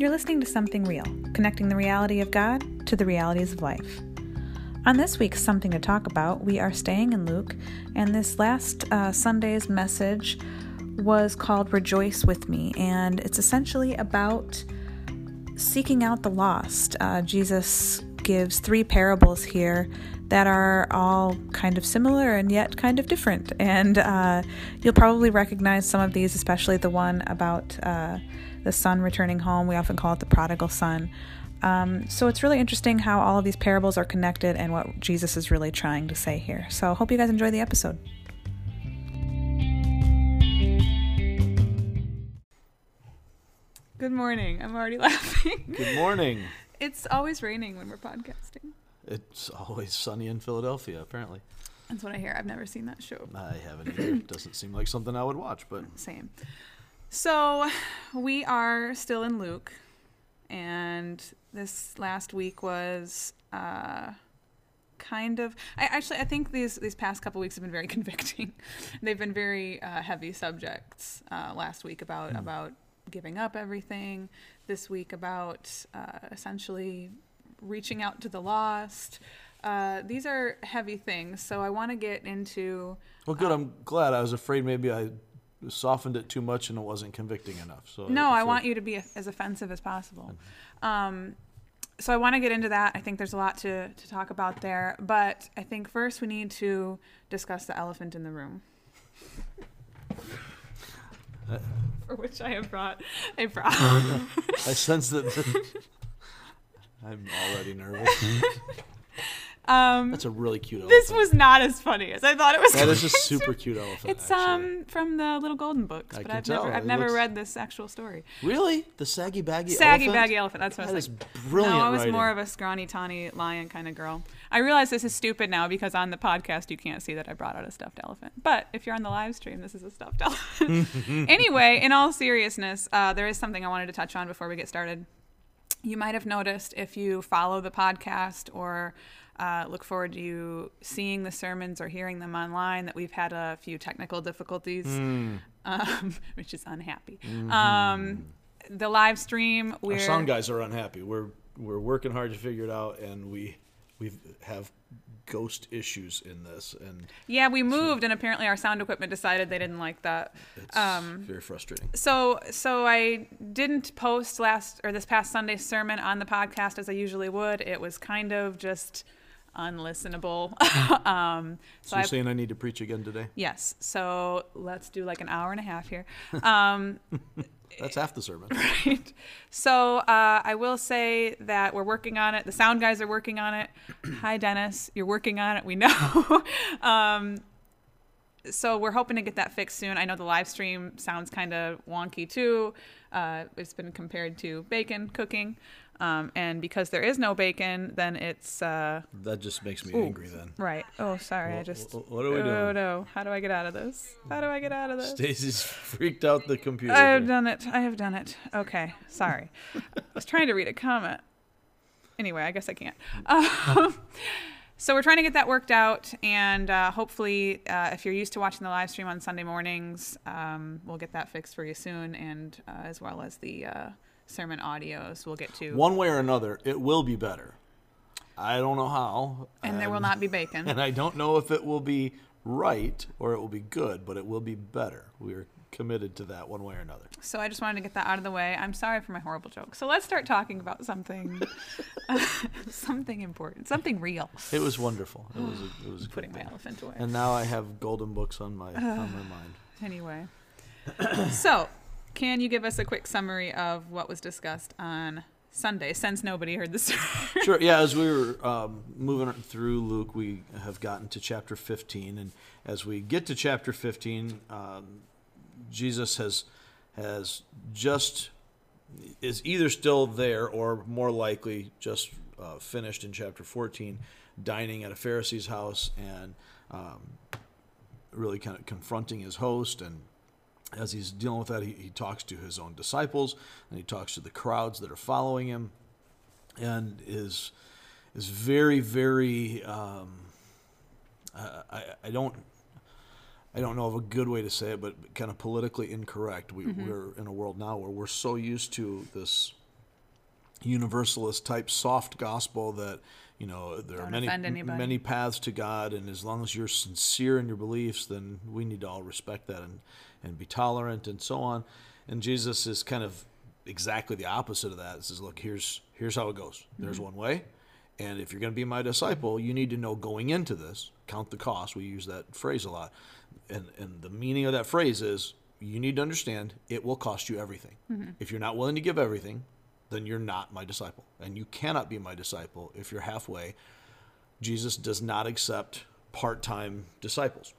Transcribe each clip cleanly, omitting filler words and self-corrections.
You're listening to Something Real, connecting the reality of God to the realities of life. On this week's Something to Talk About, we are staying in Luke, and this last Sunday's message was called Rejoice With Me, and it's essentially about seeking out the lost. Jesus gives three parables here that are all kind of similar and yet kind of different, and you'll probably recognize some of these, especially the one about the son returning home. We often call it the prodigal son. So it's really interesting how all of these parables are connected and what Jesus is really trying to say here. So I hope you guys enjoy the episode. Good morning. I'm already laughing. Good morning. It's always raining when we're podcasting. It's always sunny in Philadelphia, apparently. That's what I hear. I've never seen that show. I haven't either. It doesn't seem like something I would watch, but... Same. So we are still in Luke, and this last week was kind of... I think these past couple weeks have been very convicting. They've been very heavy subjects. Last week about giving up everything, this week about essentially reaching out to the lost. These are heavy things, so I want to get into... Well, good. I'm glad. I was afraid maybe I softened it too much and it wasn't convicting enough. So no, I want you to be as offensive as possible. So I want to get into that. I think there's a lot to talk about there, but I think first we need to discuss the elephant in the room. For which I have brought a problem. I sense that I'm already nervous. That's a really cute elephant. This was not as funny as I thought it was. That is a super cute elephant. It's actually from the Little Golden Books, but I've never read this actual story. Really? The Saggy, Baggy elephant. That's what I was like. That is brilliant. No, I was more of a scrawny, tawny lion kind of girl. I realize this is stupid now because on the podcast you can't see that I brought out a stuffed elephant. But if you're on the live stream, this is a stuffed elephant. Anyway, in all seriousness, there is something I wanted to touch on before we get started. You might have noticed if you follow the podcast or look forward to you seeing the sermons or hearing them online that we've had a few technical difficulties, which is unhappy. Mm-hmm. The live stream, our sound guys are unhappy. We're working hard to figure it out, and we have ghost issues in this. And yeah, we moved, and apparently our sound equipment decided they didn't like that. It's very frustrating. So I didn't post this past Sunday's sermon on the podcast as I usually would. It was kind of just unlistenable. So you're saying I need to preach again today? Yes. So let's do like an hour and a half here. That's half the sermon. Right. So I will say that we're working on it. The sound guys are working on it. Hi, Dennis. You're working on it. We know. So we're hoping to get that fixed soon. I know the live stream sounds kind of wonky, too. It's been compared to bacon cooking. And because there is no bacon, then it's... that just makes me angry then. Right. Oh, sorry. What are we doing? Oh, no. How do I get out of this? Stacey's freaked out the computer. I have done it. Okay. Sorry. I was trying to read a comment. Anyway, I guess I can't. So we're trying to get that worked out, and hopefully if you're used to watching the live stream on Sunday mornings, we'll get that fixed for you soon, and as well as the... sermon audios we'll get to. One way or another, it will be better. I don't know how. And there will not be bacon. And I don't know if it will be right or it will be good, but it will be better. We're committed to that one way or another. So I just wanted to get that out of the way. I'm sorry for my horrible joke. So let's start talking about something something important, something real. It was wonderful. It was putting my elephant away. And now I have Golden Books on my mind. Anyway. So can you give us a quick summary of what was discussed on Sunday, since nobody heard the sermon? Sure. Yeah, as we were moving through Luke, we have gotten to chapter 15, and as we get to chapter 15, Jesus has just is either still there or more likely just finished in chapter 14, dining at a Pharisee's house and really kind of confronting his host. And as he's dealing with that, he talks to his own disciples, and he talks to the crowds that are following him, and is very, very. I don't know of a good way to say it, but kind of politically incorrect. We're in a world now where we're so used to this universalist type soft gospel that, you know, there are many paths to God, and as long as you're sincere in your beliefs, then we need to all respect that and be tolerant and so on. And Jesus is kind of exactly the opposite of that. He says, look, here's how it goes. There's one way, and if you're going to be my disciple, you need to know going into this, count the cost. We use that phrase a lot, and the meaning of that phrase is you need to understand it will cost you everything. If you're not willing to give everything, then you're not my disciple. And you cannot be my disciple if you're halfway. Jesus does not accept part-time disciples.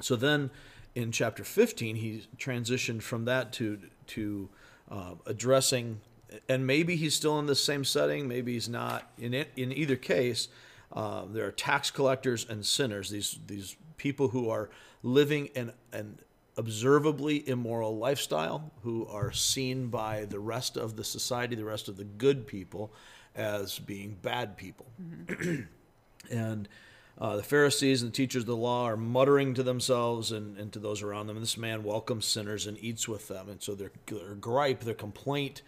So then in chapter 15, he transitioned from that to addressing, and maybe he's still in the same setting, maybe he's not. In either case, there are tax collectors and sinners, these people who are living an observably immoral lifestyle, who are seen by the rest of the society, the rest of the good people, as being bad people. And the Pharisees and the teachers of the law are muttering to themselves and to those around them, and this man welcomes sinners and eats with them. And so their gripe, their complaint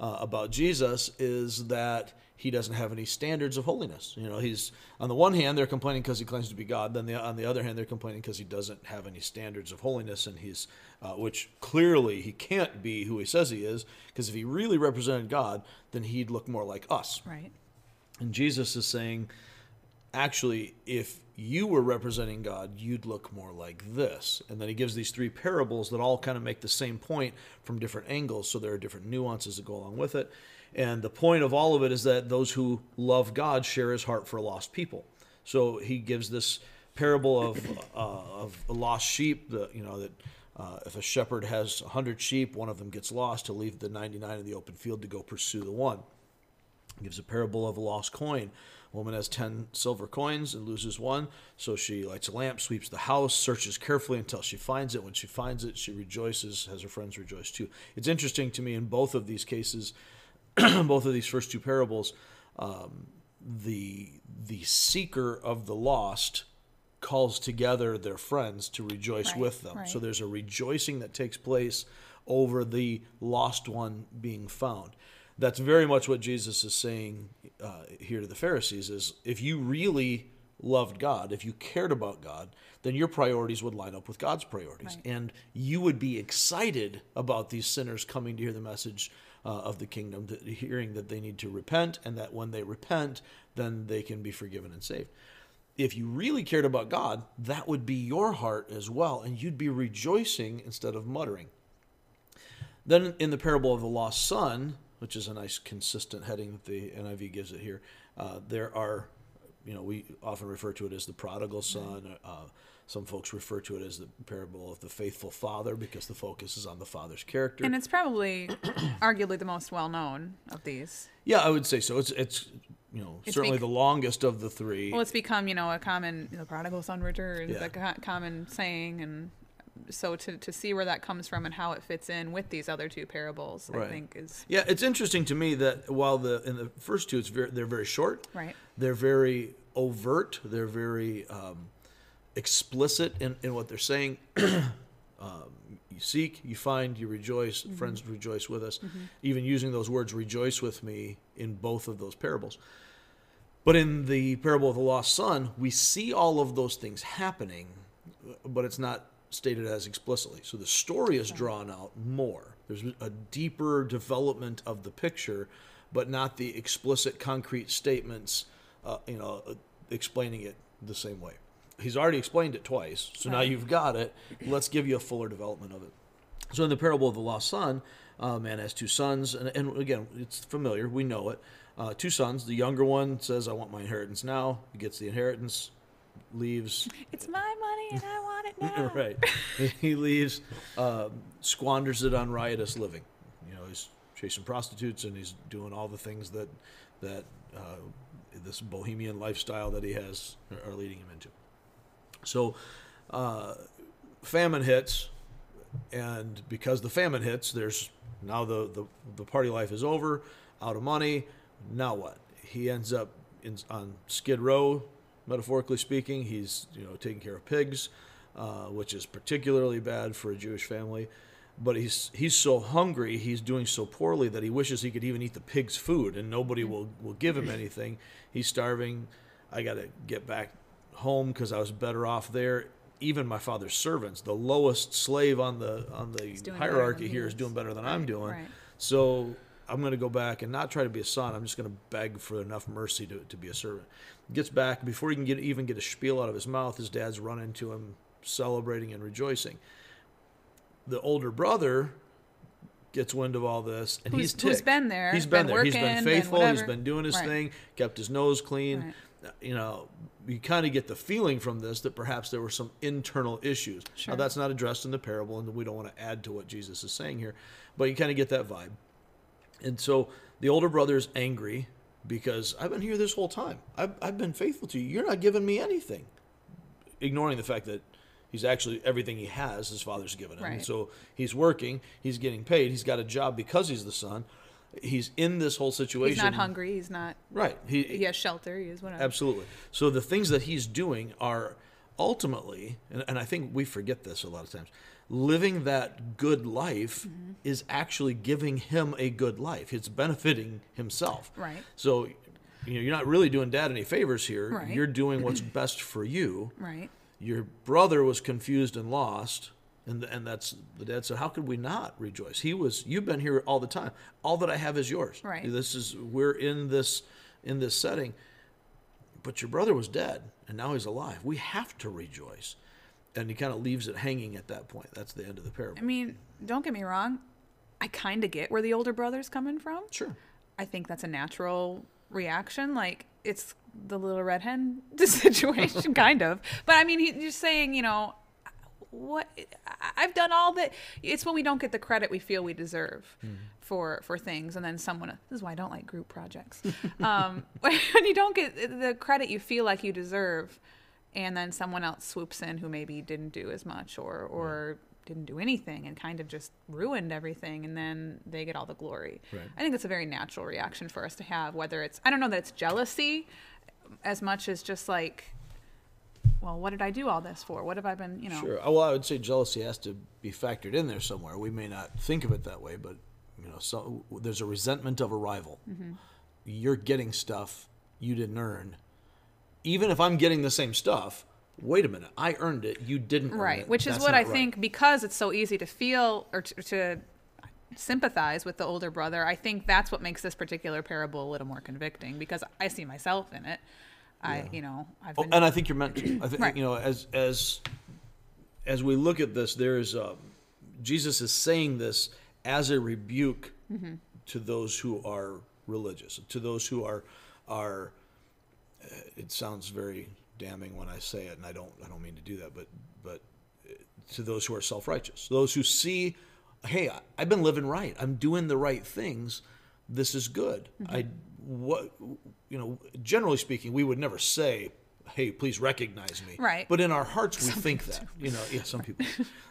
about Jesus is that he doesn't have any standards of holiness. You know, he's, on the one hand, they're complaining because he claims to be God. Then on the other hand, they're complaining because he doesn't have any standards of holiness, and he's, which clearly he can't be who he says he is, because if he really represented God, then he'd look more like us. Right. And Jesus is saying, actually, if you were representing God, you'd look more like this. And then he gives these three parables that all kind of make the same point from different angles, so there are different nuances that go along with it. And the point of all of it is that those who love God share his heart for lost people. So he gives this parable of a lost sheep, that if a shepherd has 100 sheep, one of them gets lost, to leave the 99 in the open field to go pursue the one. He gives a parable of a lost coin. A woman has 10 silver coins and loses one, so she lights a lamp, sweeps the house, searches carefully until she finds it. When she finds it, she rejoices, has her friends rejoice too. It's interesting to me in both of these cases, both of these first two parables, the seeker of the lost calls together their friends to rejoice with them. Right. So there's a rejoicing that takes place over the lost one being found. That's very much what Jesus is saying here to the Pharisees, is if you really loved God, if you cared about God, then your priorities would line up with God's priorities. Right. And you would be excited about these sinners coming to hear the message of the kingdom, hearing that they need to repent, and that when they repent, then they can be forgiven and saved. If you really cared about God, that would be your heart as well, and you'd be rejoicing instead of muttering. Then in the parable of the lost son, which is a nice consistent heading that the NIV gives it here, there are, we often refer to it as the prodigal son. Some folks refer to it as the parable of the faithful father, because the focus is on the father's character. And it's probably arguably the most well-known of these. Yeah, I would say so. It's certainly the longest of the three. Well, it's become, a common, the prodigal son returns, a common saying. And so to see where that comes from and how it fits in with these other two parables, I think is... Yeah, it's interesting to me that while in the first two, they're very short. Right. They're very overt. They're very... explicit in what they're saying. You seek, you find, you rejoice, friends rejoice with us, even using those words, rejoice with me, in both of those parables. But in the parable of the lost son, we see all of those things happening, but it's not stated as explicitly. So the story is drawn out more. There's a deeper development of the picture, but not the explicit concrete statements, explaining it the same way. He's already explained it twice, so now you've got it. Let's give you a fuller development of it. So in the parable of the lost son, a man has two sons, and again, it's familiar. We know it. Two sons. The younger one says, I want my inheritance now. He gets the inheritance, leaves. It's my money, and I want it now. Right. He leaves, squanders it on riotous living. He's chasing prostitutes, and he's doing all the things that this bohemian lifestyle that he has are leading him into. So famine hits, and because the famine hits, there's now the party life is over, out of money, now what? He ends up on Skid Row, metaphorically speaking. He's taking care of pigs, which is particularly bad for a Jewish family. But he's so hungry, he's doing so poorly that he wishes he could even eat the pig's food, and nobody will give him anything. He's starving. I got to get back home because I was better off there. Even my father's servants, the lowest slave on the hierarchy here is doing better than I'm doing. Right. So I'm going to go back and not try to be a son. I'm just going to beg for enough mercy to be a servant. Gets back. Before he can even get a spiel out of his mouth, his dad's running to him, celebrating and rejoicing. The older brother gets wind of all this, and he's ticked. He's been there. He's been faithful. He's been doing his thing, kept his nose clean. Right. You know, you kind of get the feeling from this that perhaps there were some internal issues. Sure. Now, that's not addressed in the parable, and we don't want to add to what Jesus is saying here, but you kind of get that vibe. And so the older brother is angry because I've been here this whole time. I've been faithful to you. You're not giving me anything. Ignoring the fact that he's actually, everything he has, his father's given him. Right. So he's working, he's getting paid, he's got a job because he's the son. He's in this whole situation. He's not hungry, he's not... Right. He has shelter, he has whatever. Absolutely. So the things that he's doing are ultimately, and I think we forget this a lot of times, living that good life mm-hmm. is actually giving him a good life. It's benefiting himself. Right. So you're not really doing dad any favors here. Right. You're doing what's best for you. Right. Your brother was confused and lost, and that's the dad said, how could we not rejoice? You've been here all the time. All that I have is yours. Right. We're in this setting, but your brother was dead and now he's alive. We have to rejoice. And he kind of leaves it hanging at that point. That's the end of the parable. I mean, don't get me wrong. I kind of get where the older brother's coming from. Sure. I think that's a natural reaction. Like, it's the little red hen situation, kind of. But I mean, he's just saying, what I've done all that. It's when we don't get the credit we feel we deserve mm-hmm. for things, and then this is why I don't like group projects. When you don't get the credit you feel like you deserve, and then someone else swoops in who maybe didn't do as much or didn't do anything and kind of just ruined everything, and then they get all the glory. Right. I think that's a very natural reaction for us to have, whether it's, I don't know that it's jealousy as much as just like, well, what did I do all this for? What have I been, Sure. Well, I would say jealousy has to be factored in there somewhere. We may not think of it that way, but, there's a resentment of a rival. Mm-hmm. You're getting stuff you didn't earn. Even if I'm getting the same stuff, wait a minute, I earned it, you didn't earn it. Right, which is what I think, because it's so easy to feel or to sympathize with the older brother, I think that's what makes this particular parable a little more convicting, because I see myself in it. I've been... And I think you're meant to. I think, right. As we look at this, there is Jesus is saying this as a rebuke mm-hmm. to those who are religious, to those who are it sounds very... damning when I say it, and I don't mean to do that, but to those who are self-righteous, those who see, hey, I've been living right, I'm doing the right things, this is good. Mm-hmm. Generally speaking, we would never say, hey, please recognize me. Right. But in our hearts, we think that. Some people.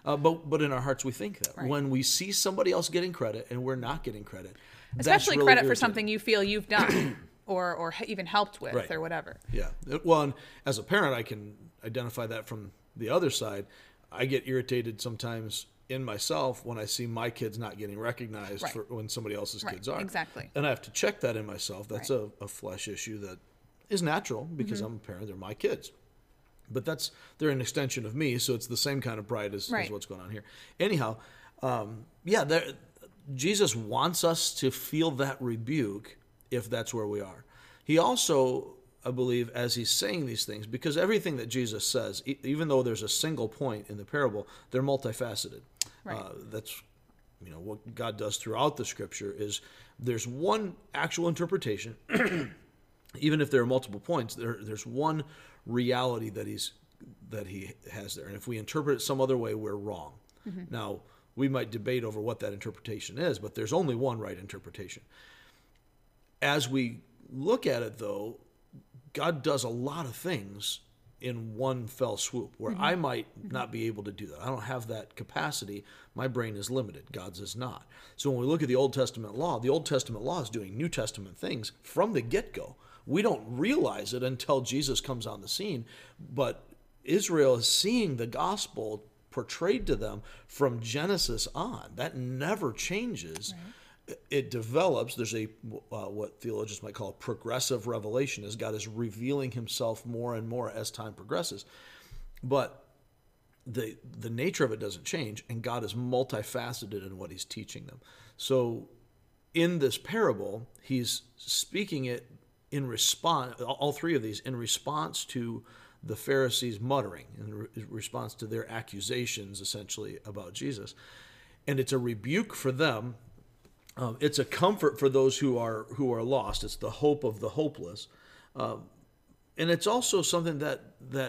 But in our hearts, we think that. Right. When we see somebody else getting credit and we're not getting credit, especially really credit for something you feel you've done. Or even helped with, right. or whatever. Yeah. Well, and as a parent, I can identify that from the other side. I get irritated sometimes in myself when I see my kids not getting recognized right. for when somebody else's right. kids are. Exactly. And I have to check that in myself. That's right. a flesh issue that is natural because mm-hmm. I'm a parent. They're my kids. But they're an extension of me, so it's the same kind of pride as what's going on here. Anyhow, Jesus wants us to feel that rebuke if that's where we are. He also, I believe, as he's saying these things, because everything that Jesus says, even though there's a single point in the parable, they're multifaceted. Right. That's, what God does throughout the scripture is there's one actual interpretation, even if there are multiple points, there's one reality that he has there. And if we interpret it some other way, we're wrong. Mm-hmm. Now, we might debate over what that interpretation is, but there's only one right interpretation. As we look at it, though, God does a lot of things in one fell swoop where mm-hmm. I might mm-hmm. not be able to do that. I don't have that capacity. My brain is limited. God's is not. So when we look at the Old Testament law, the Old Testament law is doing New Testament things from the get-go. We don't realize it until Jesus comes on the scene, but Israel is seeing the gospel portrayed to them from Genesis on. That never changes. Right. It develops. There's a what theologians might call a progressive revelation, as God is revealing himself more and more as time progresses. But the nature of it doesn't change, and God is multifaceted in what he's teaching them. So in this parable, he's speaking it in response, all three of these, in response to the Pharisees muttering, in response to their accusations, essentially, about Jesus. And it's a rebuke for them. It's a comfort for those who are lost. It's the hope of the hopeless, and it's also something that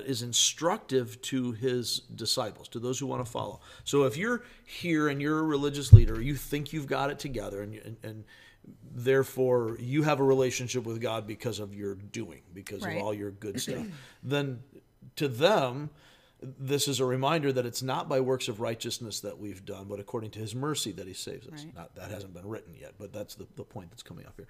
is instructive to his disciples, to those who want to follow. So if you're here and you're a religious leader, you think you've got it together, and therefore you have a relationship with God because of your doing, because right. of all your good stuff. Then to them, this is a reminder that it's not by works of righteousness that we've done, but according to his mercy that he saves us. Right. That hasn't been written yet, but that's the point that's coming up here.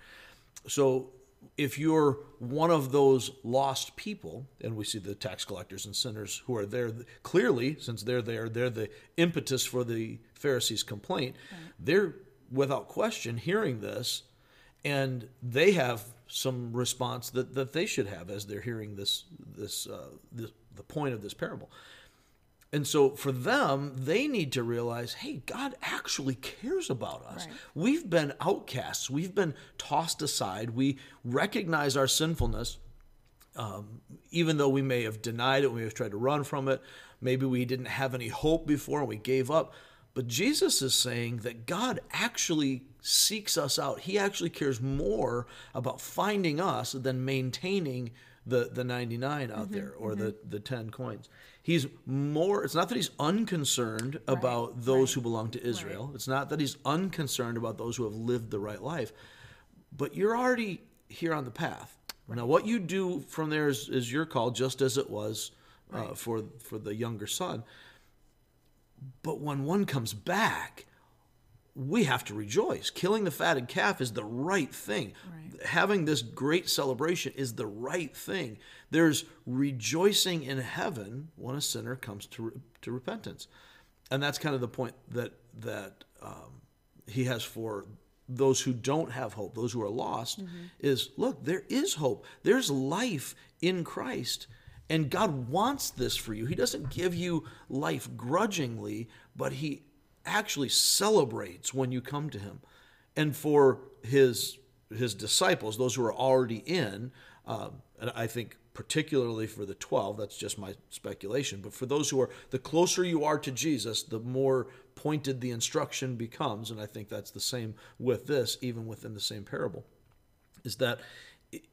So if you're one of those lost people, and we see the tax collectors and sinners who are there, clearly, since they're there, they're the impetus for the Pharisees' complaint. Right. They're, without question, hearing this, and they have some response that they should have as they're hearing this the point of this parable. And so for them, they need to realize, hey, God actually cares about us. Right. We've been outcasts. We've been tossed aside. We recognize our sinfulness, even though we may have denied it, we may have tried to run from it. Maybe we didn't have any hope before and we gave up. But Jesus is saying that God actually seeks us out. He actually cares more about finding us than maintaining the 99 out mm-hmm, there, or mm-hmm. the 10 coins. He's more, it's not that he's unconcerned right, about those right, who belong to Israel. Right. It's not that he's unconcerned about those who have lived the right life, but you're already here on the path. Right. Now, what you do from there is your call, just as it was right. for the younger son. But when one comes back, we have to rejoice. Killing the fatted calf is the right thing. Right. Having this great celebration is the right thing. There's rejoicing in heaven when a sinner comes to repentance. And that's kind of the point that he has for those who don't have hope, those who are lost, mm-hmm. is, look, there is hope. There's life in Christ. And God wants this for you. He doesn't give you life grudgingly, but he actually celebrates when you come to him. And for his disciples, those who are already in, and I think particularly for the 12, that's just my speculation, but for those who are, the closer you are to Jesus, the more pointed the instruction becomes, and I think that's the same with this, even within the same parable, is that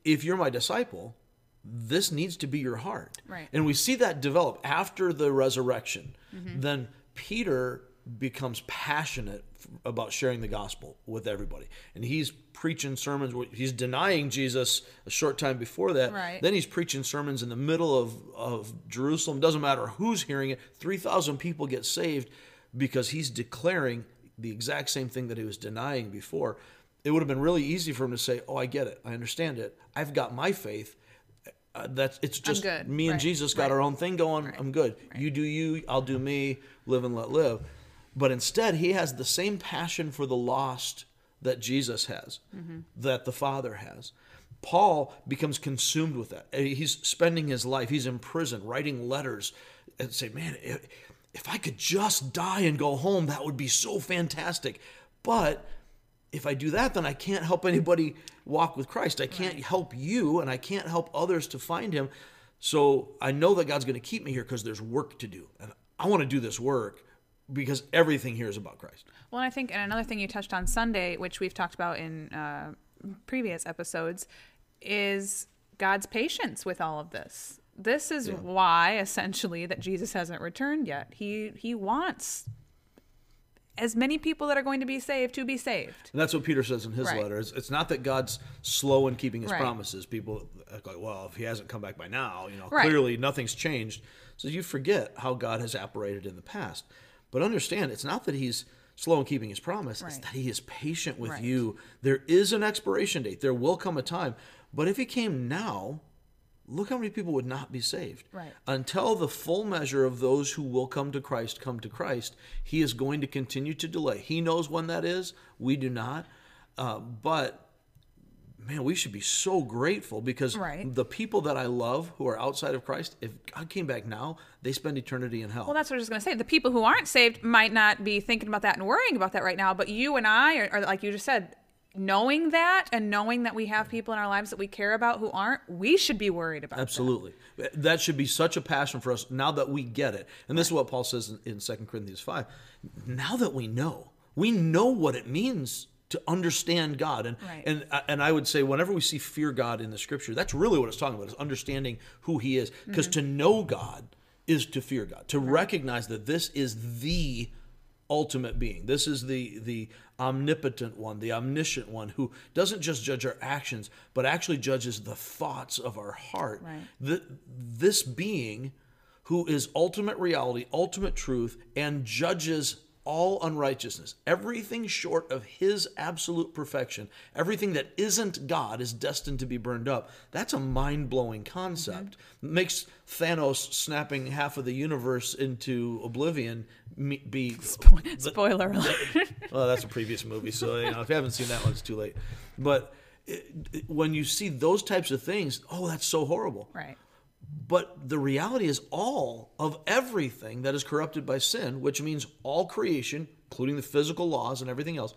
if you're my disciple, this needs to be your heart. Right. And we see that develop after the resurrection. Mm-hmm. Then Peter becomes passionate about sharing the gospel with everybody. And he's preaching sermons. He's denying Jesus a short time before that. Right. Then he's preaching sermons in the middle of Jerusalem. Doesn't matter who's hearing it. 3,000 people get saved because he's declaring the exact same thing that he was denying before. It would have been really easy for him to say, oh, I get it. I understand it. I've got my faith. It's just me and right. Jesus got right. our own thing going. Right. I'm good. Right. You do you. I'll do me. Live and let live. But instead, he has the same passion for the lost that Jesus has, mm-hmm. that the Father has. Paul becomes consumed with that. He's spending his life. He's in prison writing letters and say, man, if I could just die and go home, that would be so fantastic. But if I do that, then I can't help anybody walk with Christ. I can't right. help you, and I can't help others to find him. So I know that God's going to keep me here because there's work to do. And I want to do this work, because everything here is about Christ. Well, and I think, and another thing you touched on Sunday, which we've talked about in previous episodes, is God's patience with all of this. This is yeah. why, essentially, that Jesus hasn't returned yet. He wants as many people that are going to be saved to be saved. And that's what Peter says in his right. letters. It's not that God's slow in keeping his right. promises. People are like, well, if he hasn't come back by now, right. clearly nothing's changed. So you forget how God has operated in the past. But understand, it's not that he's slow in keeping his promise. Right. It's that he is patient with right. you. There is an expiration date. There will come a time. But if he came now, look how many people would not be saved. Right. Until the full measure of those who will come to Christ, he is going to continue to delay. He knows when that is. We do not. But, man, we should be so grateful because right. the people that I love who are outside of Christ, if God came back now, they spend eternity in hell. Well, that's what I was going to say. The people who aren't saved might not be thinking about that and worrying about that right now. But you and I are like you just said, knowing that and knowing that we have people in our lives that we care about who aren't, we should be worried about. Absolutely. That should be such a passion for us now that we get it. And this is what Paul says in 2 Corinthians 5. Now that we know what it means to understand God. And, right. and I would say whenever we see fear God in the scripture, that's really what it's talking about, is understanding who he is. Because mm-hmm. to know God is to fear God, to right. recognize that this is the ultimate being. This is the omnipotent one, the omniscient one, who doesn't just judge our actions, but actually judges the thoughts of our heart. Right. This being who is ultimate reality, ultimate truth, and judges all unrighteousness, everything short of his absolute perfection, everything that isn't God is destined to be burned up. That's a mind-blowing concept. Mm-hmm. Makes Thanos snapping half of the universe into oblivion be... Spoiler alert. Well, that's a previous movie, so if you haven't seen that one, it's too late. But when you see those types of things, oh, that's so horrible. Right. But the reality is all of everything that is corrupted by sin, which means all creation, including the physical laws and everything else,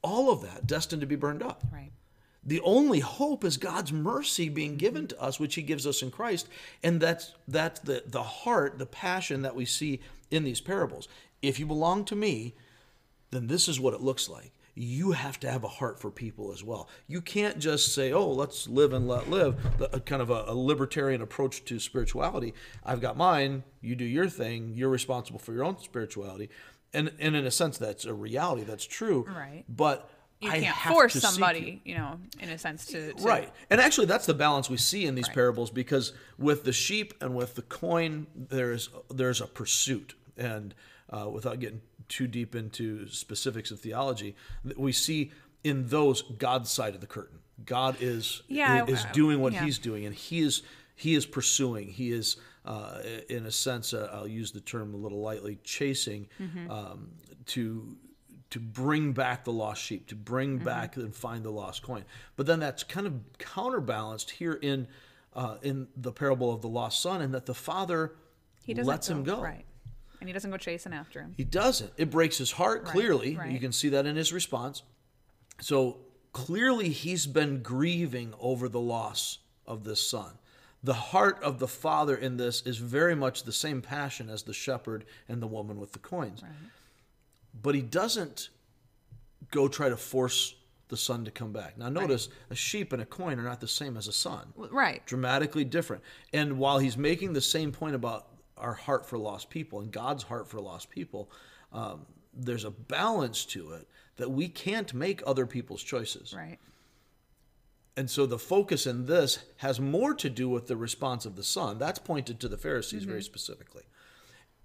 all of that destined to be burned up. Right. The only hope is God's mercy being given to us, which he gives us in Christ. And that's the heart, the passion that we see in these parables. If you belong to me, then this is what it looks like. You have to have a heart for people as well. You can't just say, oh, let's live and let live, kind of a libertarian approach to spirituality. I've got mine, you do your thing, you're responsible for your own spirituality. And in a sense, that's a reality, that's true. Right. But you can't force somebody, in a sense to... Right. And actually, that's the balance we see in these right. parables, because with the sheep and with the coin, there's a pursuit. And without getting too deep into specifics of theology, we see in those God's side of the curtain. God is doing what he's doing, and he is pursuing. He is, in a sense, I'll use the term a little lightly, chasing mm-hmm. To bring back the lost sheep, to bring mm-hmm. back and find the lost coin. But then that's kind of counterbalanced here in the parable of the lost son, and that the father lets him go. Right. And he doesn't go chasing after him. He doesn't. It breaks his heart, right, clearly. Right. You can see that in his response. So clearly he's been grieving over the loss of this son. The heart of the father in this is very much the same passion as the shepherd and the woman with the coins. Right. But he doesn't go try to force the son to come back. Now notice, right. a sheep and a coin are not the same as a son. Right. Dramatically different. And while he's making the same point about our heart for lost people and God's heart for lost people, there's a balance to it that we can't make other people's choices. Right. And so the focus in this has more to do with the response of the son. That's pointed to the Pharisees mm-hmm. very specifically.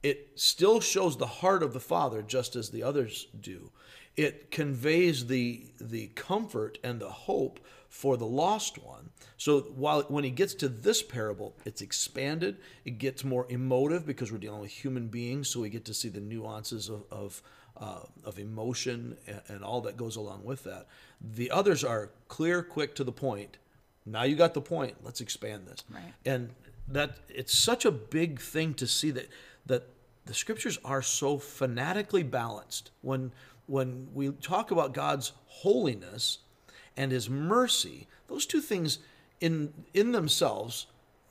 It still shows the heart of the father just as the others do. It conveys the comfort and the hope for the lost one. So when he gets to this parable, it's expanded. It gets more emotive because we're dealing with human beings, so we get to see the nuances of emotion and all that goes along with that. The others are clear, quick, to the point. Now you got the point. Let's expand this. Right. And that it's such a big thing to see that the scriptures are so fanatically balanced. When we talk about God's holiness and his mercy, those two things in themselves,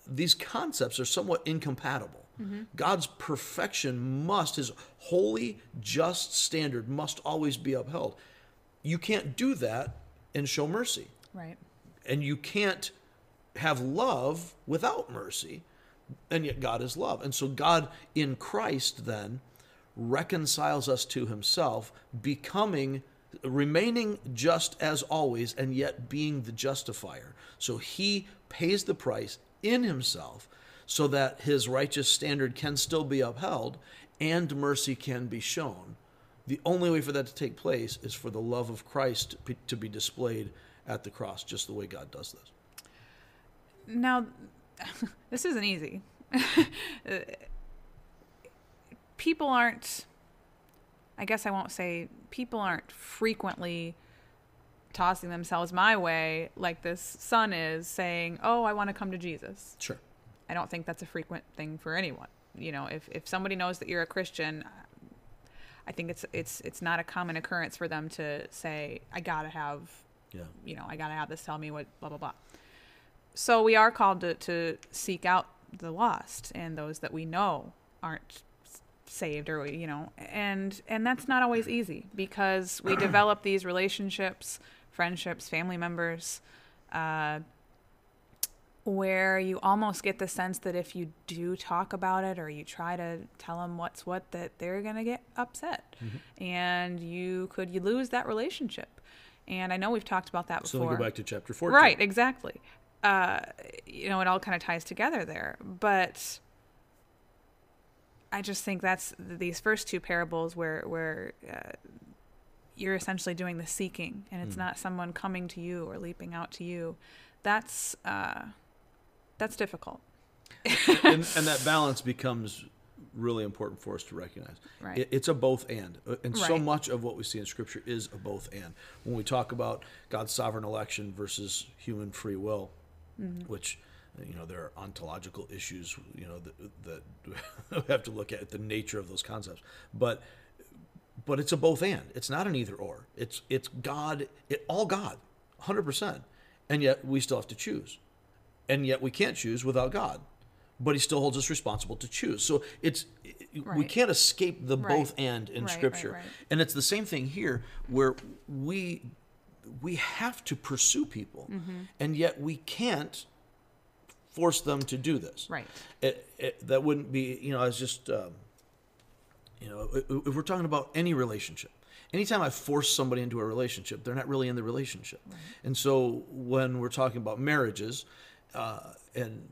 these concepts are somewhat incompatible. Mm-hmm. God's perfection his holy, just standard must always be upheld. You can't do that and show mercy. Right. And you can't have love without mercy, and yet God is love. And so God in Christ then reconciles us to himself, remaining just as always, and yet being the justifier. So he pays the price in himself so that his righteous standard can still be upheld and mercy can be shown. The only way for that to take place is for the love of Christ to be displayed at the cross, just the way God does this. Now, this isn't easy. People aren't, I guess I won't say people aren't frequently tossing themselves my way like this son is saying, oh, I want to come to Jesus. Sure. I don't think that's a frequent thing for anyone. You know, if somebody knows that you're a Christian, I think it's not a common occurrence for them to say, I gotta have, you know, I gotta have this, tell me what, blah, blah, blah. So we are called to seek out the lost and those that we know aren't saved, or, you know, and that's not always easy, because we develop these relationships, friendships, family members, where you almost get the sense that if you do talk about it or you try to tell them what's what, that they're going to get upset. Mm-hmm. And you lose that relationship. And I know we've talked about that before. So we go back to chapter 14. Right, exactly. You know, it all kind of ties together there. But I just think that's these first two parables where you're essentially doing the seeking, and it's not someone coming to you or leaping out to you. That's difficult. and that balance becomes really important for us to recognize. Right. It's a both and. And right. So much of what we see in Scripture is a both and. When we talk about God's sovereign election versus human free will, which, you know, there are ontological issues, you know, that we have to look at the nature of those concepts. But it's a both and. It's not an either or. It's God, all God, 100%. And yet we still have to choose. And yet we can't choose without God. But he still holds us responsible to choose. So we can't escape the both and in Scripture. Right. And it's the same thing here, where we have to pursue people. Mm-hmm. And yet we can't force them to do this. Right. That wouldn't be, you know, I was just, you know, if we're talking about any relationship, anytime I force somebody into a relationship, they're not really in the relationship. Right. And so when we're talking about marriages, and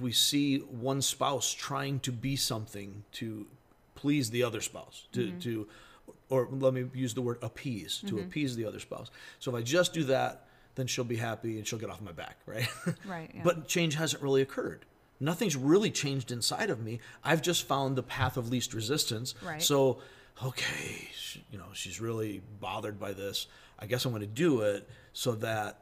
we see one spouse trying to be something to please the other spouse, or let me use the word appease, to appease the other spouse. So if I just do that, then she'll be happy and she'll get off my back, right? Right. Yeah. But change hasn't really occurred. Nothing's really changed inside of me. I've just found the path of least resistance. Right. So, okay, you know, she's really bothered by this. I guess I'm going to do it so that,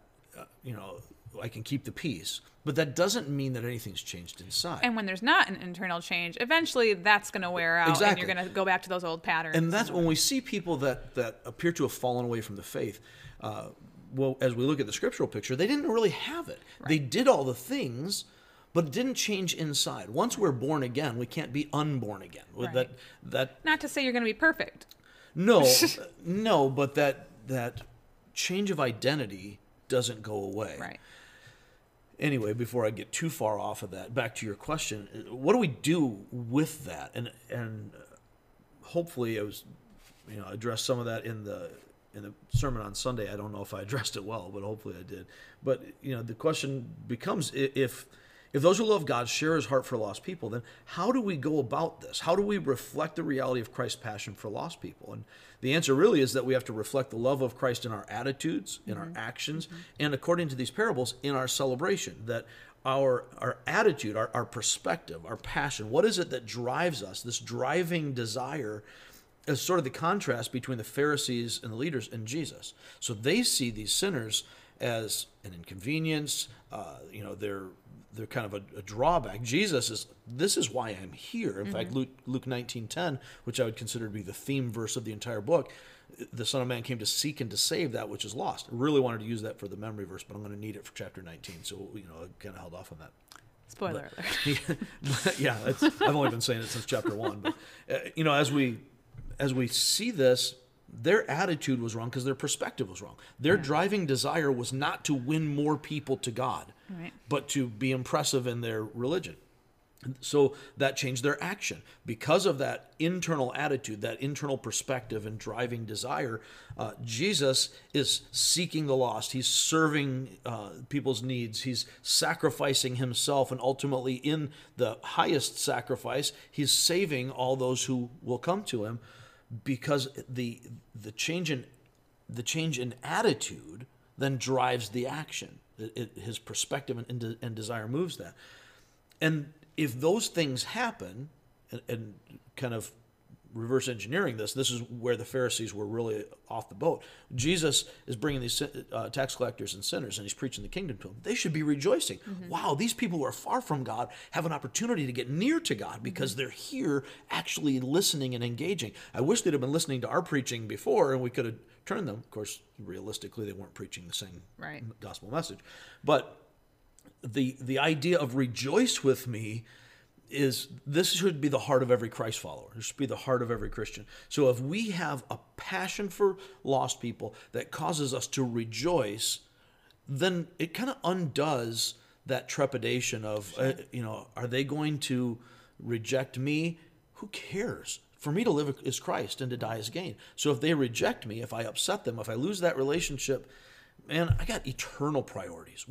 you know, I can keep the peace. But that doesn't mean that anything's changed inside. And when there's not an internal change, eventually that's going to wear out. Exactly. And you're going to go back to those old patterns. And that's when we see people that appear to have fallen away from the faith. Well, as we look at the scriptural picture, they didn't really have it. Right. They did all the things, but it didn't change inside. Once we're born again, we can't be unborn again. Right. That not to say you're going to be perfect. No, no, but that change of identity doesn't go away. Right. Anyway, before I get too far off of that, back to your question: what do we do with that? And hopefully, I addressed some of that in the sermon on Sunday. I don't know if I addressed it well, but hopefully I did. But you know, the question becomes if those who love God share his heart for lost people, then how do we go about this? How do we reflect the reality of Christ's passion for lost people? And the answer really is that we have to reflect the love of Christ in our attitudes, in our actions, and according to these parables, in our celebration. That our attitude, our perspective, our passion, what is it that drives us, this driving desire, is sort of the contrast between the Pharisees and the leaders and Jesus. So they see these sinners as an inconvenience, you know, they're kind of a drawback. Jesus is, this is why I'm here. In fact, Luke 19.10, which I would consider to be the theme verse of the entire book, the Son of Man came to seek and to save that which is lost. I really wanted to use that for the memory verse, but I'm going to need it for chapter 19. So, you know, I kind of held off on that. Spoiler alert. Yeah, I've only been saying it since chapter 1. But, you know, as we see this, their attitude was wrong because their perspective was wrong. Their driving desire was not to win more people to God, but to be impressive in their religion. So that changed their action. Because of that internal attitude, that internal perspective and driving desire, Jesus is seeking the lost. He's serving people's needs. He's sacrificing himself. And ultimately, in the highest sacrifice, he's saving all those who will come to him. Because the change in attitude then drives the action. His perspective and desire moves that. And if those things happen, and kind of reverse engineering this is where the Pharisees were really off the boat. Jesus is bringing these tax collectors and sinners, and he's preaching the kingdom to them. They should be rejoicing. Mm-hmm. Wow, these people who are far from God have an opportunity to get near to God because mm-hmm. they're here actually listening and engaging. I wish they'd have been listening to our preaching before, and we could have turned them. Of course, realistically, they weren't preaching the same right. gospel message. But the idea of rejoice with me is this should be the heart of every Christ follower. It should be the heart of every Christian. So if we have a passion for lost people that causes us to rejoice, then it kind of undoes that trepidation of, are they going to reject me? Who cares? For me to live is Christ and to die is gain. So if they reject me, if I upset them, if I lose that relationship, man, I got eternal priorities.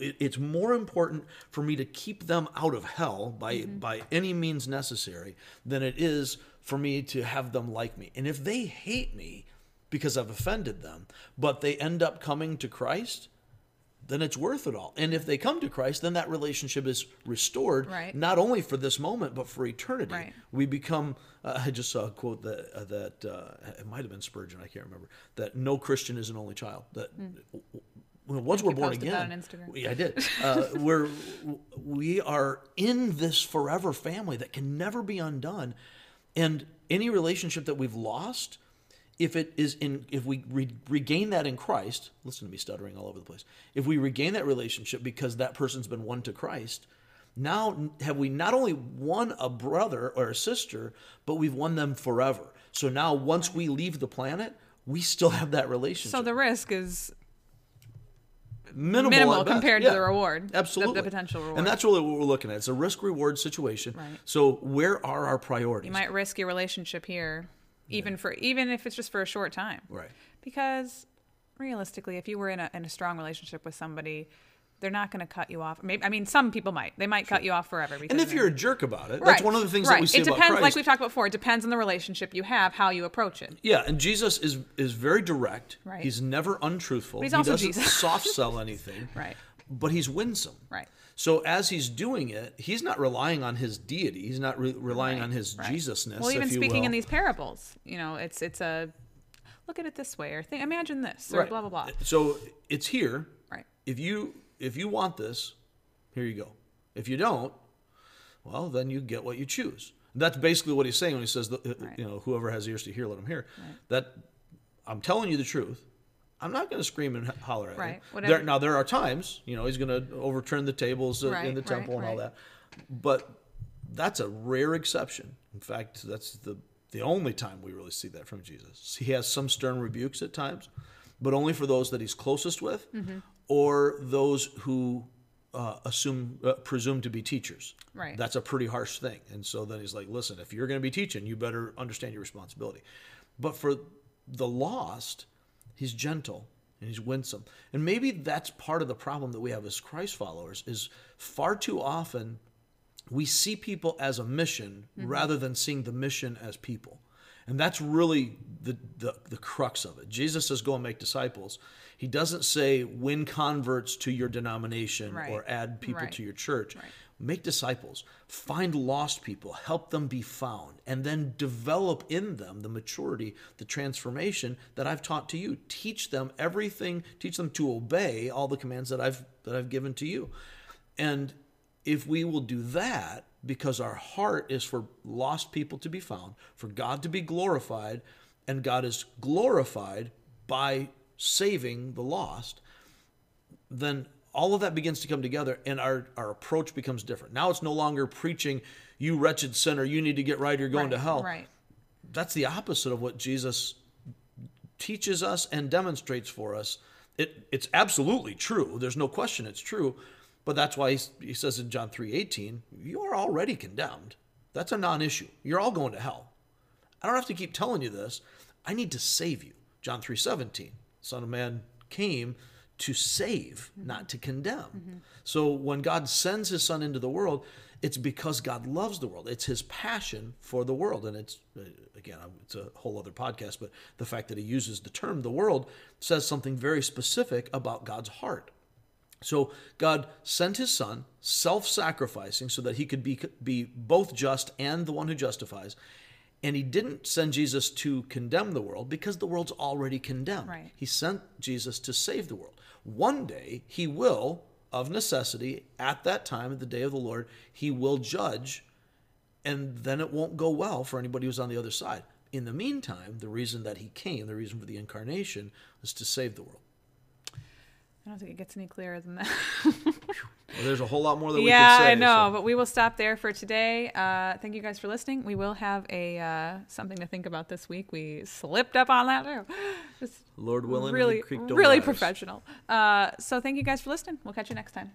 It's more important for me to keep them out of hell by any means necessary than it is for me to have them like me. And if they hate me because I've offended them, but they end up coming to Christ, then it's worth it all. And if they come to Christ, then that relationship is restored, right. not only for this moment, but for eternity. Right. We become, I just saw a quote that it might have been Spurgeon, I can't remember, that no Christian is an only child. That once we're born again, on Instagram. I did. We are in this forever family that can never be undone. And any relationship that we've lost, if we regain that in Christ, listen to me stuttering all over the place. If we regain that relationship because that person's been won to Christ, now have we not only won a brother or a sister, but we've won them forever. So now once we leave the planet, we still have that relationship. So the risk is minimal compared to the reward. Absolutely. The potential reward. And that's really what we're looking at. It's a risk-reward situation. Right. So where are our priorities? You might risk your relationship here. Even if it's just for a short time. Right. Because realistically, if you were in a strong relationship with somebody, they're not going to cut you off. Some people might. They might cut you off forever. And if you're a jerk about it, that's one of the things that we see about Christ. It depends, like we've talked about before, it depends on the relationship you have, how you approach it. Yeah, and Jesus is very direct. Right. He's never untruthful. But he's also Jesus. He doesn't soft sell anything. Right. But he's winsome. Right. So as he's doing it, he's not relying on his deity. He's not relying on his Jesusness. Well, even speaking in these parables, it's a look at it this way or imagine this or blah blah blah. So it's here. Right. If you want this, here you go. If you don't, well, then you get what you choose. That's basically what he's saying when he says, whoever has ears to hear, let him hear. Right. That I'm telling you the truth. I'm not going to scream and holler at you. Now, there are times, he's going to overturn the tables in the temple and all that. But that's a rare exception. In fact, that's the only time we really see that from Jesus. He has some stern rebukes at times, but only for those that he's closest with or those who presume to be teachers. Right. That's a pretty harsh thing. And so then he's like, listen, if you're going to be teaching, you better understand your responsibility. But for the lost, he's gentle and he's winsome. And maybe that's part of the problem that we have as Christ followers is far too often we see people as a mission rather than seeing the mission as people. And that's really the crux of it. Jesus says, go and make disciples. He doesn't say win converts to your denomination or add people to your church. Right. Make disciples. Find lost people. Help them be found. And then develop in them the maturity, the transformation that I've taught to you. Teach them everything. Teach them to obey all the commands that I've given to you. And if we will do that, because our heart is for lost people to be found, for God to be glorified, and God is glorified by saving the lost, then all of that begins to come together, and our approach becomes different. Now it's no longer preaching, you wretched sinner, you need to get right, you're going to hell. Right. That's the opposite of what Jesus teaches us and demonstrates for us. It's absolutely true. There's no question it's true. But that's why he says in John 3:18, you are already condemned. That's a non-issue. You're all going to hell. I don't have to keep telling you this. I need to save you. John 3:17, Son of Man came to save, not to condemn. So when God sends his son into the world, It's because God loves the world. It's his passion for the world. And it's, again, it's a whole other podcast, but the fact that he uses the term the world says something very specific about God's heart. So God sent his son, self-sacrificing, so that he could be both just and the one who justifies. And he didn't send Jesus to condemn the world because the world's already condemned. Right. He sent Jesus to save the world. One day he will, of necessity, at that time, at the day of the Lord, he will judge, and then it won't go well for anybody who's on the other side. In the meantime, the reason that he came, the reason for the incarnation, was to save the world. I don't think it gets any clearer than that. Well, there's a whole lot more that we could say. Yeah, I know, so. But we will stop there for today. Thank you guys for listening. We will have a something to think about this week. We slipped up on that too. Just Lord willing, really, really professional. So thank you guys for listening. We'll catch you next time.